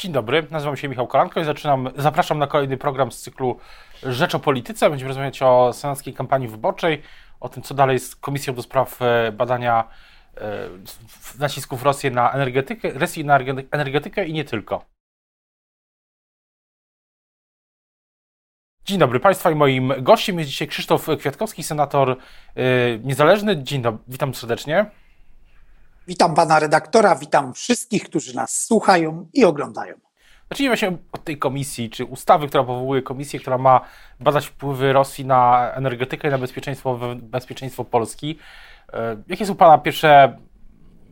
Dzień dobry, nazywam się Michał Kolanko i zapraszam na kolejny program z cyklu Rzecz o polityce. Będziemy rozmawiać o senackiej kampanii wyborczej, o tym, co dalej z Komisją do spraw badania nacisków Rosji na energetykę i nie tylko. Dzień dobry Państwa i moim gościem jest dzisiaj Krzysztof Kwiatkowski, senator niezależny. Dzień dobry, witam serdecznie. Witam pana redaktora, witam wszystkich, którzy nas słuchają i oglądają. Zacznijmy się od tej komisji, czy ustawy, która powołuje komisję, która ma badać wpływy Rosji na energetykę i na bezpieczeństwo Polski. Jakie są pana pierwsze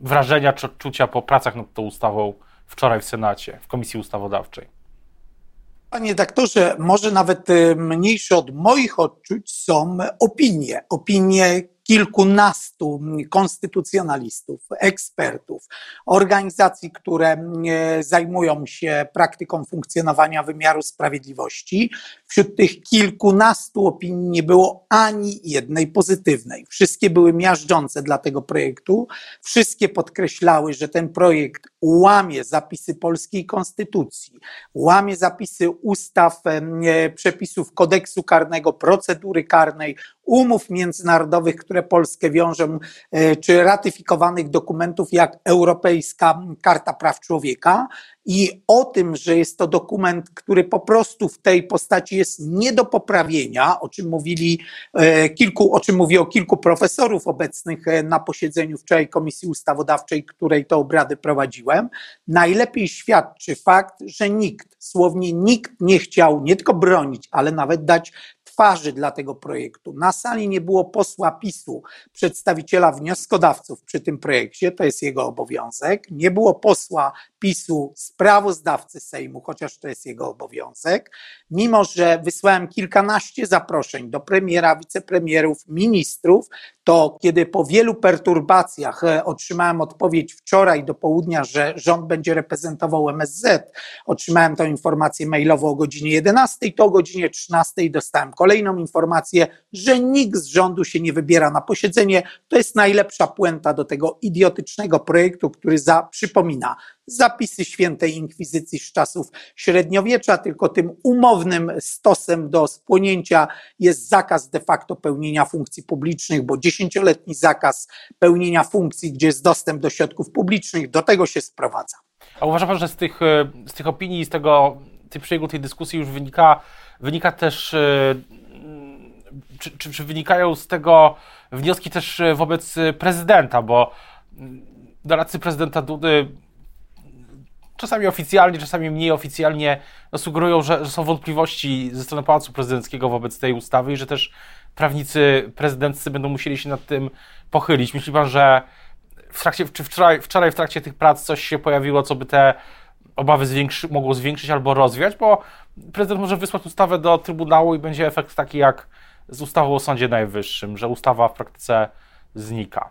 wrażenia czy odczucia po pracach nad tą ustawą wczoraj w Senacie, w Komisji Ustawodawczej? Panie redaktorze, może nawet mniejsze od moich odczuć są opinie kilkunastu konstytucjonalistów, ekspertów, organizacji, które zajmują się praktyką funkcjonowania wymiaru sprawiedliwości. Wśród tych kilkunastu opinii nie było ani jednej pozytywnej. Wszystkie były miażdżące dla tego projektu. Wszystkie podkreślały, że ten projekt łamie zapisy polskiej konstytucji, łamie zapisy ustaw, przepisów kodeksu karnego, procedury karnej, umów międzynarodowych, które Polskę wiążą, czy ratyfikowanych dokumentów jak Europejska Karta Praw Człowieka. I o tym, że jest to dokument, który po prostu w tej postaci jest nie do poprawienia, o czym mówiło kilku profesorów obecnych na posiedzeniu wczoraj Komisji Ustawodawczej, której to obrady prowadziłem, najlepiej świadczy fakt, że nikt nie chciał nie tylko bronić, ale nawet dać twarzy dla tego projektu. Na sali nie było posła PiS-u, przedstawiciela wnioskodawców przy tym projekcie, to jest jego obowiązek. Nie było posła PiS-u, sprawozdawcy Sejmu, chociaż to jest jego obowiązek. Mimo że wysłałem kilkanaście zaproszeń do premiera, wicepremierów, ministrów, to kiedy po wielu perturbacjach otrzymałem odpowiedź wczoraj do południa, że rząd będzie reprezentował MSZ, otrzymałem tę informację mailową o godzinie 11, to o godzinie 13 dostałem kolejną informację, że nikt z rządu się nie wybiera na posiedzenie. To jest najlepsza puenta do tego idiotycznego projektu, który przypomina zapisy świętej inkwizycji z czasów średniowiecza, tylko tym umownym stosem do spłonięcia jest zakaz de facto pełnienia funkcji publicznych, bo 10-letni zakaz pełnienia funkcji, gdzie jest dostęp do środków publicznych, do tego się sprowadza. A uważa pan, że z tych opinii, z tej przebiegu tej dyskusji już wynika też, czy wynikają z tego wnioski też wobec prezydenta, bo doradcy prezydenta Dudy czasami oficjalnie, czasami mniej oficjalnie sugerują, że są wątpliwości ze strony Pałacu Prezydenckiego wobec tej ustawy i że też prawnicy prezydenccy będą musieli się nad tym pochylić. Myśli pan, że wczoraj w trakcie tych prac coś się pojawiło, co by te obawy mogło zwiększyć albo rozwiać? Bo prezydent może wysłać ustawę do Trybunału i będzie efekt taki jak z ustawą o Sądzie Najwyższym, że ustawa w praktyce znika.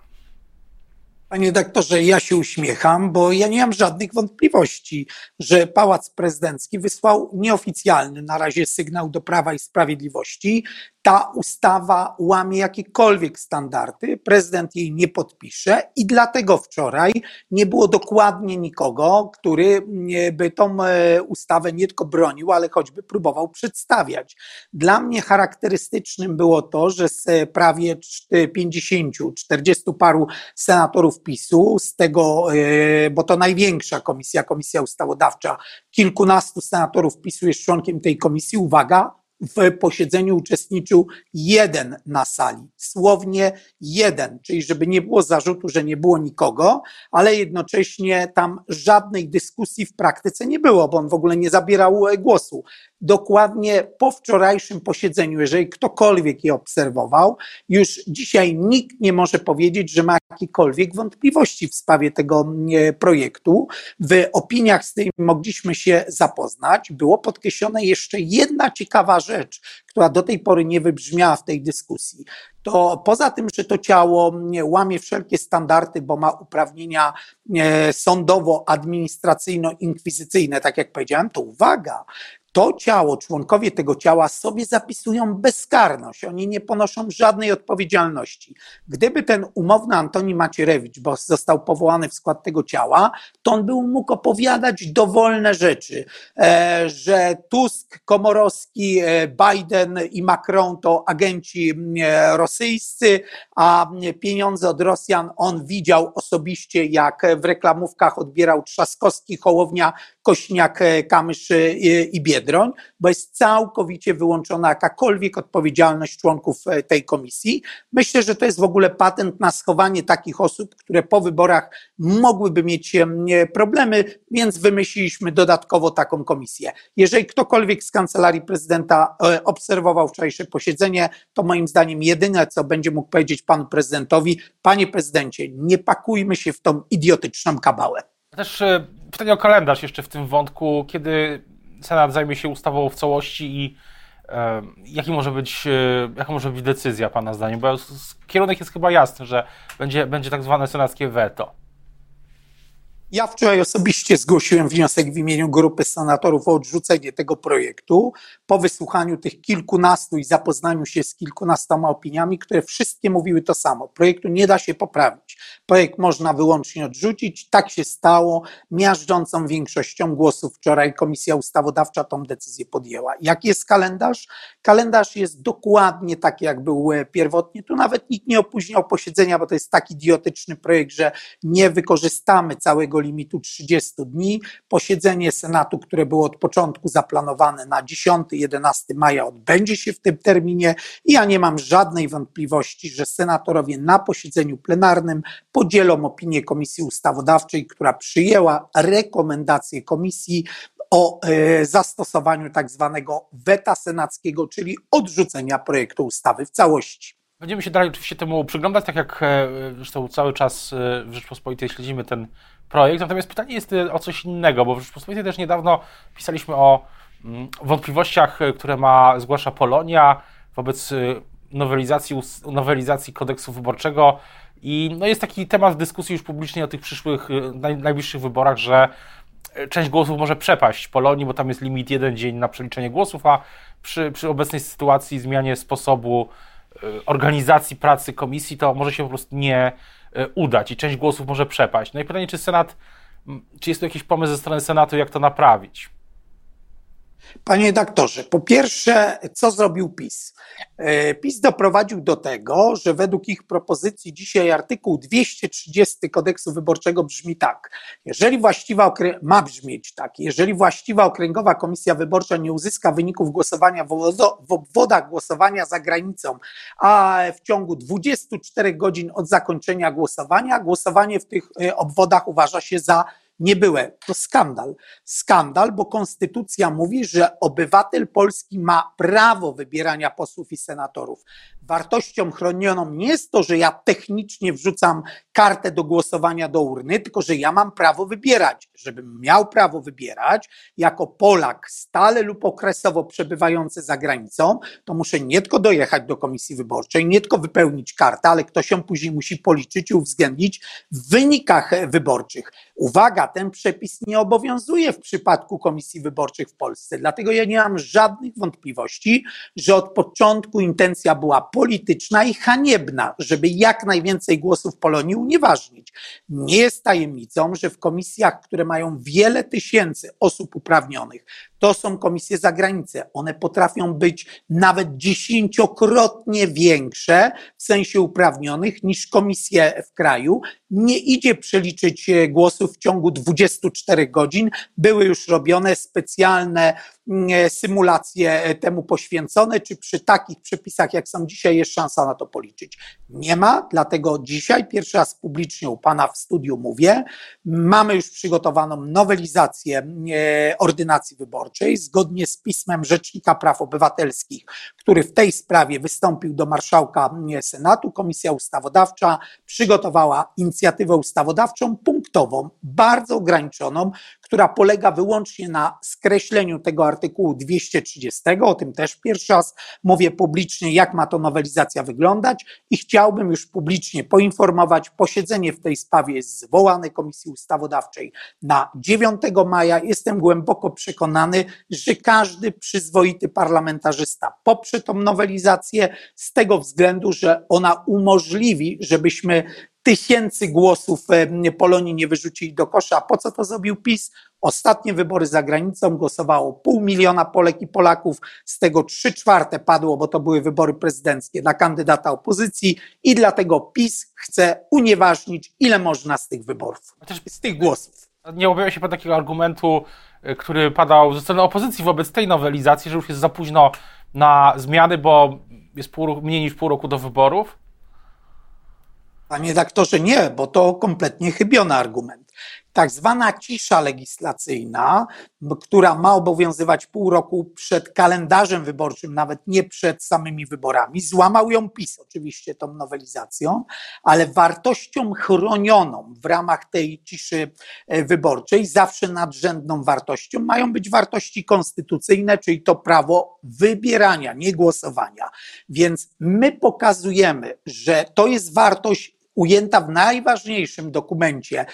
Panie doktorze, ja się uśmiecham, bo ja nie mam żadnych wątpliwości, że Pałac Prezydencki wysłał nieoficjalny na razie sygnał do Prawa i Sprawiedliwości. Ta ustawa łamie jakiekolwiek standardy, prezydent jej nie podpisze i dlatego wczoraj nie było dokładnie nikogo, który by tą ustawę nie tylko bronił, ale choćby próbował przedstawiać. Dla mnie charakterystycznym było to, że z prawie 40 paru senatorów PiS-u, z tego, bo to największa komisja ustawodawcza, kilkunastu senatorów PiS-u jest członkiem tej komisji, uwaga, w posiedzeniu uczestniczył jeden na sali, słownie jeden, czyli żeby nie było zarzutu, że nie było nikogo, ale jednocześnie tam żadnej dyskusji w praktyce nie było, bo on w ogóle nie zabierał głosu. Dokładnie po wczorajszym posiedzeniu, jeżeli ktokolwiek je obserwował, już dzisiaj nikt nie może powiedzieć, że ma jakiekolwiek wątpliwości w sprawie tego projektu. W opiniach, z którymi mogliśmy się zapoznać, było podkreślona jeszcze jedna ciekawa rzecz, która do tej pory nie wybrzmiała w tej dyskusji. To poza tym, że to ciało łamie wszelkie standardy, bo ma uprawnienia sądowo-administracyjno-inkwizycyjne, tak jak powiedziałem, to uwaga, to ciało, członkowie tego ciała sobie zapisują bezkarność, oni nie ponoszą żadnej odpowiedzialności. Gdyby ten umowny Antoni Macierewicz, bo został powołany w skład tego ciała, to on by mógł opowiadać dowolne rzeczy, że Tusk, Komorowski, Biden i Macron to agenci rosyjscy, a pieniądze od Rosjan on widział osobiście, jak w reklamówkach odbierał Trzaskowski, Hołownia, Kośniak, Kamysz i Biedroń, bo jest całkowicie wyłączona jakakolwiek odpowiedzialność członków tej komisji. Myślę, że to jest w ogóle patent na schowanie takich osób, które po wyborach mogłyby mieć problemy, więc wymyśliliśmy dodatkowo taką komisję. Jeżeli ktokolwiek z Kancelarii Prezydenta obserwował wczorajsze posiedzenie, to moim zdaniem jedyne, co będzie mógł powiedzieć panu prezydentowi: panie prezydencie, nie pakujmy się w tą idiotyczną kabałę. Też pytanie o kalendarz jeszcze w tym wątku, kiedy Senat zajmie się ustawą w całości i jaka może być decyzja pana zdaniem, bo kierunek jest chyba jasny, że będzie tak zwane senackie weto. Ja wczoraj osobiście zgłosiłem wniosek w imieniu grupy senatorów o odrzucenie tego projektu. Po wysłuchaniu tych kilkunastu i zapoznaniu się z kilkunastoma opiniami, które wszystkie mówiły to samo. Projektu nie da się poprawić. Projekt można wyłącznie odrzucić. Tak się stało. Miażdżącą większością głosów wczoraj Komisja Ustawodawcza tą decyzję podjęła. Jaki jest kalendarz? Kalendarz jest dokładnie taki, jak był pierwotnie. Tu nawet nikt nie opóźniał posiedzenia, bo to jest tak idiotyczny projekt, że nie wykorzystamy całego limitu 30 dni. Posiedzenie Senatu, które było od początku zaplanowane na 10-11 maja, odbędzie się w tym terminie i ja nie mam żadnej wątpliwości, że senatorowie na posiedzeniu plenarnym podzielą opinię Komisji Ustawodawczej, która przyjęła rekomendację Komisji o zastosowaniu tak zwanego weta senackiego, czyli odrzucenia projektu ustawy w całości. Będziemy się dalej oczywiście temu przyglądać, tak jak zresztą cały czas w Rzeczpospolitej śledzimy ten projekt. Natomiast pytanie jest o coś innego, bo w Rzeczpospolitej też niedawno pisaliśmy o wątpliwościach, które zgłasza Polonia wobec nowelizacji kodeksu wyborczego. I jest taki temat w dyskusji już publicznej o tych przyszłych, najbliższych wyborach, że część głosów może przepaść Polonii, bo tam jest limit 1 dzień na przeliczenie głosów, a przy obecnej sytuacji, zmianie sposobu organizacji pracy komisji, to może się po prostu nie udać i część głosów może przepaść. No i pytanie, czy jest tu jakiś pomysł ze strony Senatu, jak to naprawić? Panie redaktorze, po pierwsze, co zrobił PiS? PiS doprowadził do tego, że według ich propozycji dzisiaj artykuł 230 kodeksu wyborczego brzmi tak. Jeżeli właściwa okręgowa komisja wyborcza nie uzyska wyników głosowania w obwodach głosowania za granicą, a w ciągu 24 godzin od zakończenia głosowania, głosowanie w tych obwodach uważa się za niebyłe. To skandal. Skandal, bo konstytucja mówi, że obywatel Polski ma prawo wybierania posłów i senatorów. Wartością chronioną nie jest to, że ja technicznie wrzucam kartę do głosowania do urny, tylko że ja mam prawo wybierać. Żebym miał prawo wybierać, jako Polak stale lub okresowo przebywający za granicą, to muszę nie tylko dojechać do komisji wyborczej, nie tylko wypełnić kartę, ale ktoś ją później musi policzyć i uwzględnić w wynikach wyborczych. Uwaga, ten przepis nie obowiązuje w przypadku komisji wyborczych w Polsce, dlatego ja nie mam żadnych wątpliwości, że od początku intencja była polityczna i haniebna, żeby jak najwięcej głosów Polonii unieważnić. Nie jest tajemnicą, że w komisjach, które mają wiele tysięcy osób uprawnionych, to są komisje za granicę. One potrafią być nawet 10-krotnie większe w sensie uprawnionych niż komisje w kraju. Nie idzie przeliczyć głosów w ciągu 24 godzin. Były już robione specjalne symulacje temu poświęcone. Czy przy takich przepisach, jak są dzisiaj, jest szansa na to policzyć? Nie ma, dlatego dzisiaj pierwszy raz publicznie u pana w studiu mówię. Mamy już przygotowaną nowelizację ordynacji wyborczej zgodnie z pismem Rzecznika Praw Obywatelskich, który w tej sprawie wystąpił do marszałka Senatu. Komisja Ustawodawcza przygotowała inicjatywę ustawodawczą punktową, bardzo ograniczoną, która polega wyłącznie na skreśleniu tego artykułu 230, o tym też pierwszy raz mówię publicznie, jak ma to nowelizacja wyglądać i chciałbym już publicznie poinformować, posiedzenie w tej sprawie jest zwołane Komisji Ustawodawczej na 9 maja. Jestem głęboko przekonany, że każdy przyzwoity parlamentarzysta poprze tą nowelizację z tego względu, że ona umożliwi, żebyśmy tysięcy głosów Polonii nie wyrzucili do kosza. A po co to zrobił PiS? Ostatnie wybory za granicą głosowało 500 000 Polek i Polaków, z tego 3/4 padło, bo to były wybory prezydenckie, dla kandydata opozycji i dlatego PiS chce unieważnić ile można z tych wyborów, z tych głosów. Nie objawia się pan takiego argumentu, który padał ze strony opozycji wobec tej nowelizacji, że już jest za późno na zmiany, bo jest mniej niż pół roku do wyborów? Panie doktorze, nie, bo to kompletnie chybiony argument. Tak zwana cisza legislacyjna, która ma obowiązywać pół roku przed kalendarzem wyborczym, nawet nie przed samymi wyborami, złamał ją PiS oczywiście tą nowelizacją, ale wartością chronioną w ramach tej ciszy wyborczej, zawsze nadrzędną wartością, mają być wartości konstytucyjne, czyli to prawo wybierania, nie głosowania. Więc my pokazujemy, że to jest wartość ujęta w najważniejszym dokumencie.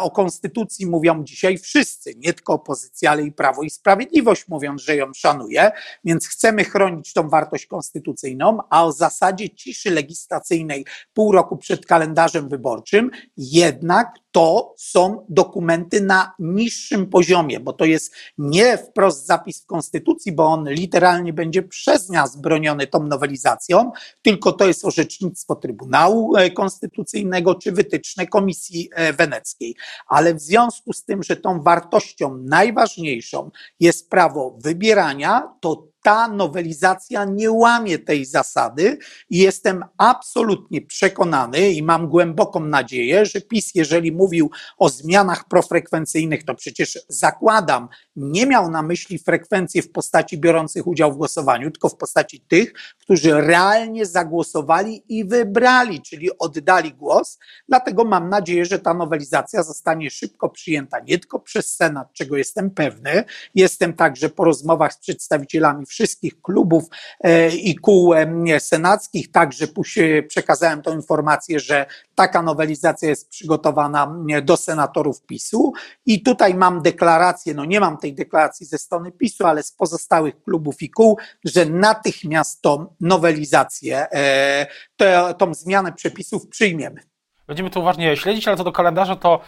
O konstytucji mówią dzisiaj wszyscy, nie tylko opozycja, ale i Prawo i Sprawiedliwość, mówiąc, że ją szanuje, więc chcemy chronić tą wartość konstytucyjną, a o zasadzie ciszy legislacyjnej pół roku przed kalendarzem wyborczym jednak to są dokumenty na niższym poziomie, bo to jest nie wprost zapis w Konstytucji, bo on literalnie będzie przez nas broniony tą nowelizacją, tylko to jest orzecznictwo Trybunału Konstytucyjnego czy wytyczne Komisji Weneckiej. Ale w związku z tym, że tą wartością najważniejszą jest prawo wybierania, to ta nowelizacja nie łamie tej zasady i jestem absolutnie przekonany i mam głęboką nadzieję, że PiS, jeżeli mówił o zmianach profrekwencyjnych, to przecież zakładam, nie miał na myśli frekwencji w postaci biorących udział w głosowaniu, tylko w postaci tych, którzy realnie zagłosowali i wybrali, czyli oddali głos. Dlatego mam nadzieję, że ta nowelizacja zostanie szybko przyjęta nie tylko przez Senat, czego jestem pewny. Jestem także po rozmowach z przedstawicielami wszystkich klubów i kół senackich. Także przekazałem tą informację, że taka nowelizacja jest przygotowana do senatorów PiS-u i tutaj mam deklarację, no nie mam tej deklaracji ze strony PiS-u, ale z pozostałych klubów i kół, że natychmiast tą nowelizację, tą zmianę przepisów przyjmiemy. Będziemy to uważnie śledzić, ale co do kalendarza to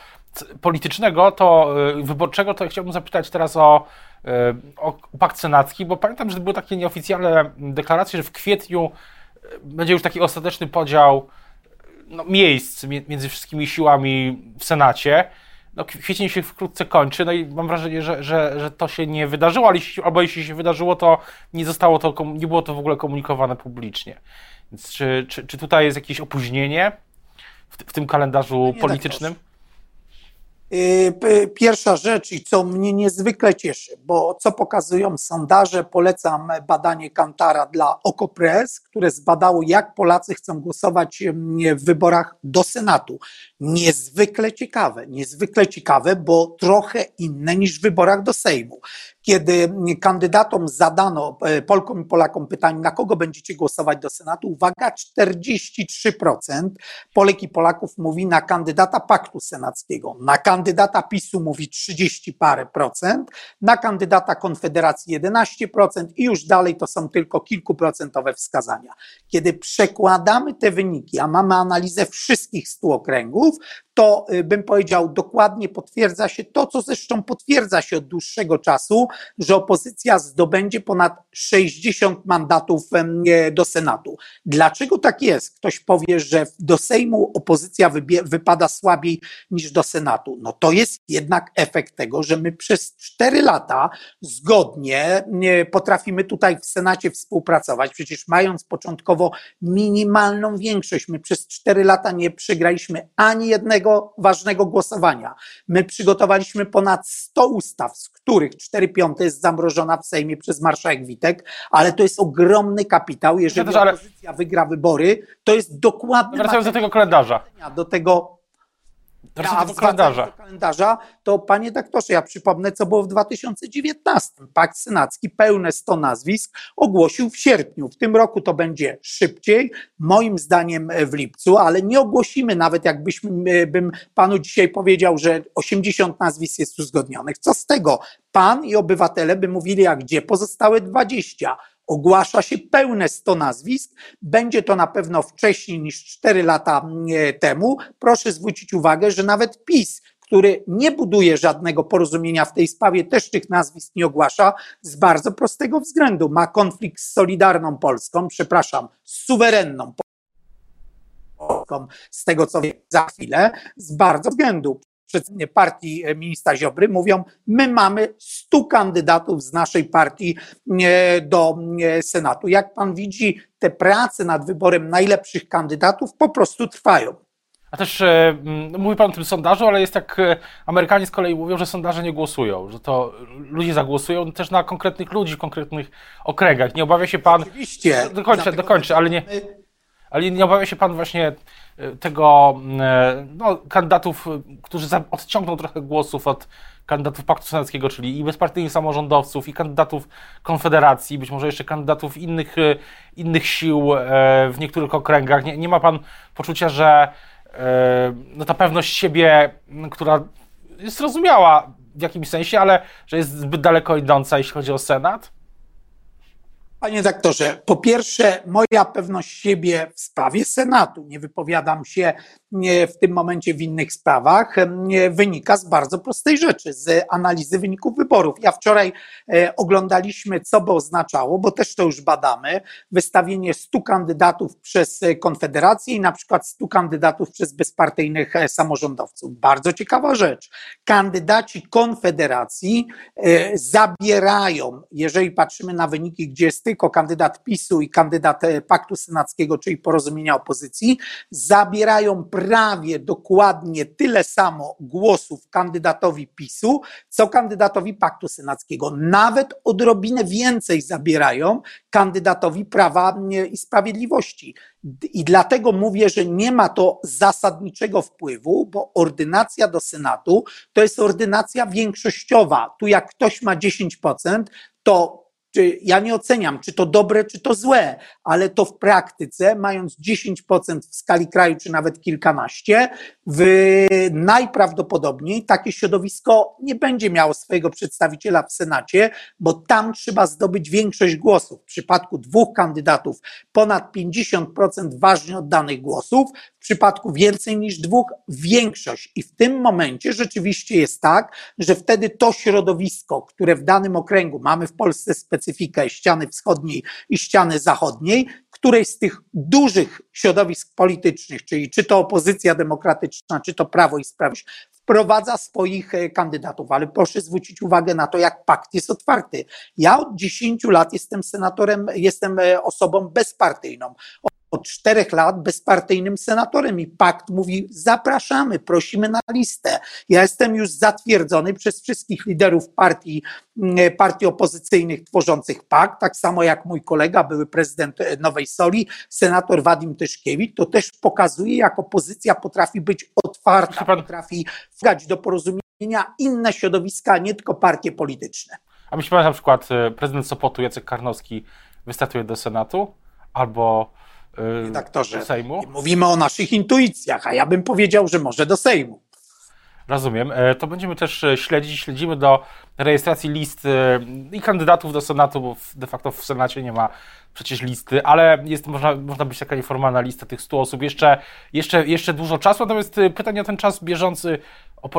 politycznego, to wyborczego, to chciałbym zapytać teraz o pakt senacki, bo pamiętam, że były takie nieoficjalne deklaracje, że w kwietniu będzie już taki ostateczny podział miejsc między wszystkimi siłami w Senacie. Kwiecień się wkrótce kończy, no i mam wrażenie, że to się nie wydarzyło, albo jeśli się wydarzyło, to nie było to w ogóle komunikowane publicznie. Więc czy tutaj jest jakieś opóźnienie w tym kalendarzu politycznym? Pierwsza rzecz i co mnie niezwykle cieszy, bo co pokazują sondaże, polecam badanie Kantara dla OKO.press, które zbadało, jak Polacy chcą głosować w wyborach do Senatu. Niezwykle ciekawe, bo trochę inne niż w wyborach do Sejmu. Kiedy kandydatom zadano, Polkom i Polakom pytanie, na kogo będziecie głosować do Senatu, uwaga, 43% Polek i Polaków mówi na kandydata Paktu Senackiego, na kandydata PiS-u mówi 30 parę procent, na kandydata Konfederacji 11% i już dalej to są tylko kilkuprocentowe wskazania. Kiedy przekładamy te wyniki, a mamy analizę wszystkich 100 okręgów, to bym powiedział, dokładnie potwierdza się to, co zresztą potwierdza się od dłuższego czasu, że opozycja zdobędzie ponad 60 mandatów do Senatu. Dlaczego tak jest? Ktoś powie, że do Sejmu opozycja wypada słabiej niż do Senatu. No to jest jednak efekt tego, że my przez 4 lata zgodnie potrafimy tutaj w Senacie współpracować. Przecież mając początkowo minimalną większość, my przez 4 lata nie przegraliśmy ani jednego ważnego głosowania. My przygotowaliśmy ponad 100 ustaw, z których 4/5 jest zamrożona w Sejmie przez marszałek Witek, ale to jest ogromny kapitał. Jeżeli opozycja wygra wybory, to jest dokładnie... Wracając do tego kalendarza. Do tego A do kalendarza, to panie doktorze, ja przypomnę, co było w 2019. Pakt senacki, pełne 100 nazwisk, ogłosił w sierpniu. W tym roku to będzie szybciej, moim zdaniem w lipcu, ale nie ogłosimy nawet, bym panu dzisiaj powiedział, że 80 nazwisk jest uzgodnionych. Co z tego? Pan i obywatele by mówili, a gdzie pozostałe 20? Ogłasza się pełne 100 nazwisk. Będzie to na pewno wcześniej niż 4 lata temu. Proszę zwrócić uwagę, że nawet PiS, który nie buduje żadnego porozumienia w tej sprawie, też tych nazwisk nie ogłasza z bardzo prostego względu. Ma konflikt z Solidarną Polską, z Suwerenną Polską, z tego co wiem za chwilę, z bardzo względu. Przedstawiciele partii ministra Ziobry mówią, my mamy 100 kandydatów z naszej partii do Senatu. Jak pan widzi, te prace nad wyborem najlepszych kandydatów po prostu trwają. A też mówi pan o tym sondażu, ale jest tak, Amerykanie z kolei mówią, że sondaże nie głosują, że to ludzie zagłosują też na konkretnych ludzi w konkretnych okręgach. Nie obawia się pan... Oczywiście. Dokończę, ale nie obawia się pan właśnie tego kandydatów, którzy odciągną trochę głosów od kandydatów Paktu Senackiego, czyli i bezpartyjnych samorządowców, i kandydatów Konfederacji, być może jeszcze kandydatów innych sił w niektórych okręgach. Nie ma pan poczucia, że ta pewność siebie, która jest zrozumiała w jakimś sensie, ale że jest zbyt daleko idąca, jeśli chodzi o Senat? Panie doktorze, po pierwsze, moja pewność siebie w sprawie Senatu, nie wypowiadam się w tym momencie w innych sprawach, wynika z bardzo prostej rzeczy, z analizy wyników wyborów. Ja wczoraj oglądaliśmy, co by oznaczało, bo też to już badamy, wystawienie 100 kandydatów przez Konfederację i na przykład 100 kandydatów przez bezpartyjnych samorządowców. Bardzo ciekawa rzecz. Kandydaci Konfederacji zabierają, jeżeli patrzymy na wyniki, gdzie jest tylko kandydat PiS-u i kandydat Paktu Senackiego, czyli Porozumienia Opozycji, zabierają prawie dokładnie tyle samo głosów kandydatowi PiS-u, co kandydatowi Paktu Senackiego. Nawet odrobinę więcej zabierają kandydatowi Prawa i Sprawiedliwości. I dlatego mówię, że nie ma to zasadniczego wpływu, bo ordynacja do Senatu to jest ordynacja większościowa. Tu jak ktoś ma 10%, to ja nie oceniam, czy to dobre, czy to złe, ale to w praktyce, mając 10% w skali kraju, czy nawet kilkanaście, najprawdopodobniej takie środowisko nie będzie miało swojego przedstawiciela w Senacie, bo tam trzeba zdobyć większość głosów. W przypadku 2 kandydatów ponad 50% ważnie oddanych głosów, w przypadku więcej niż 2 większość. I w tym momencie rzeczywiście jest tak, że wtedy to środowisko, które w danym okręgu mamy w Polsce specyfikę ściany wschodniej i ściany zachodniej, której z tych dużych środowisk politycznych, czyli czy to opozycja demokratyczna, czy to Prawo i Sprawiedliwość, wprowadza swoich kandydatów, ale proszę zwrócić uwagę na to, jak pakt jest otwarty. Ja od 10 lat jestem senatorem, jestem osobą bezpartyjną. Od 4 lat bezpartyjnym senatorem i pakt mówi, zapraszamy, prosimy na listę. Ja jestem już zatwierdzony przez wszystkich liderów partii opozycyjnych tworzących pakt, tak samo jak mój kolega, były prezydent Nowej Soli, senator Wadim Tyszkiewicz, to też pokazuje, jak opozycja potrafi być otwarta, potrafi wgrać do porozumienia inne środowiska, a nie tylko partie polityczne. A myśli pan, że na przykład prezydent Sopotu Jacek Karnowski wystartuje do Senatu albo... redaktorze, mówimy o naszych intuicjach, a ja bym powiedział, że może do Sejmu. Rozumiem. To będziemy też śledzimy do rejestracji list i kandydatów do Senatu, bo de facto w Senacie nie ma przecież listy, ale jest, można być taka nieformalna lista tych 100 osób. Jeszcze dużo czasu, natomiast pytanie o ten czas bieżący,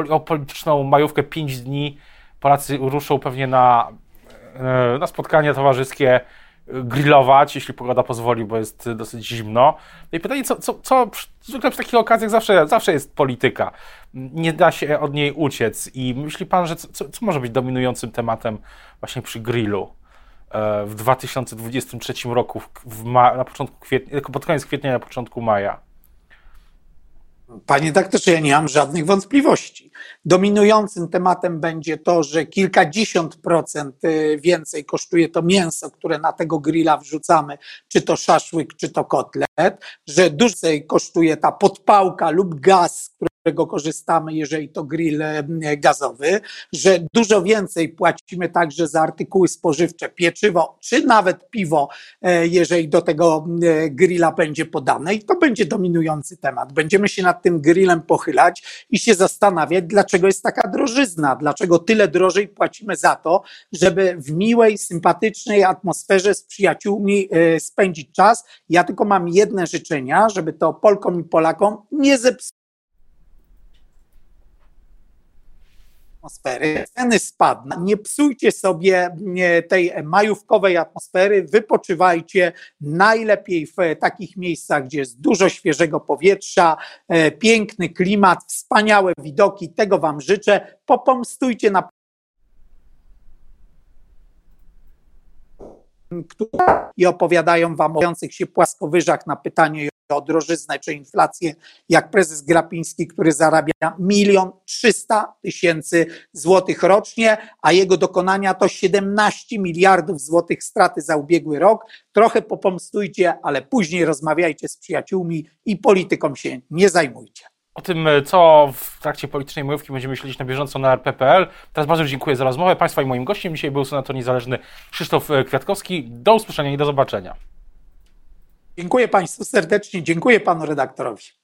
o polityczną majówkę 5 dni. Polacy ruszą pewnie na spotkania towarzyskie, grillować, jeśli pogoda pozwoli, bo jest dosyć zimno. I pytanie, co zwykle przy takich okazjach zawsze jest polityka. Nie da się od niej uciec. I myśli pan, że co może być dominującym tematem właśnie przy grillu w 2023 roku, na początku kwietnia, pod koniec kwietnia, na początku maja? Panie doktorze, ja nie mam żadnych wątpliwości. Dominującym tematem będzie to, że kilkadziesiąt procent więcej kosztuje to mięso, które na tego grilla wrzucamy, czy to szaszłyk, czy to kotlet, że dużo kosztuje ta podpałka lub gaz, który którego korzystamy, jeżeli to grill gazowy, że dużo więcej płacimy także za artykuły spożywcze, pieczywo czy nawet piwo, jeżeli do tego grilla będzie podane, i to będzie dominujący temat. Będziemy się nad tym grillem pochylać i się zastanawiać, dlaczego jest taka drożyzna, dlaczego tyle drożej płacimy za to, żeby w miłej, sympatycznej atmosferze z przyjaciółmi spędzić czas. Ja tylko mam jedne życzenia, żeby to Polkom i Polakom nie zepsuło atmosfery, ceny spadną. Nie psujcie sobie tej majówkowej atmosfery, wypoczywajcie najlepiej w takich miejscach, gdzie jest dużo świeżego powietrza, piękny klimat, wspaniałe widoki, tego wam życzę. Popomstujcie na i opowiadają wam o mówiących się płaskowyżach na pytanie o drożyznę czy inflację, jak prezes Grapiński, który zarabia 1 300 000 złotych rocznie, a jego dokonania to 17 miliardów złotych straty za ubiegły rok. Trochę popomstujcie, ale później rozmawiajcie z przyjaciółmi i polityką się nie zajmujcie. O tym, co w trakcie politycznej mrówki będziemy śledzić na bieżąco na RP.pl. Teraz bardzo dziękuję za rozmowę. Państwa i moim gościem dzisiaj był senator niezależny Krzysztof Kwiatkowski. Do usłyszenia i do zobaczenia. Dziękuję Państwu serdecznie, dziękuję Panu redaktorowi.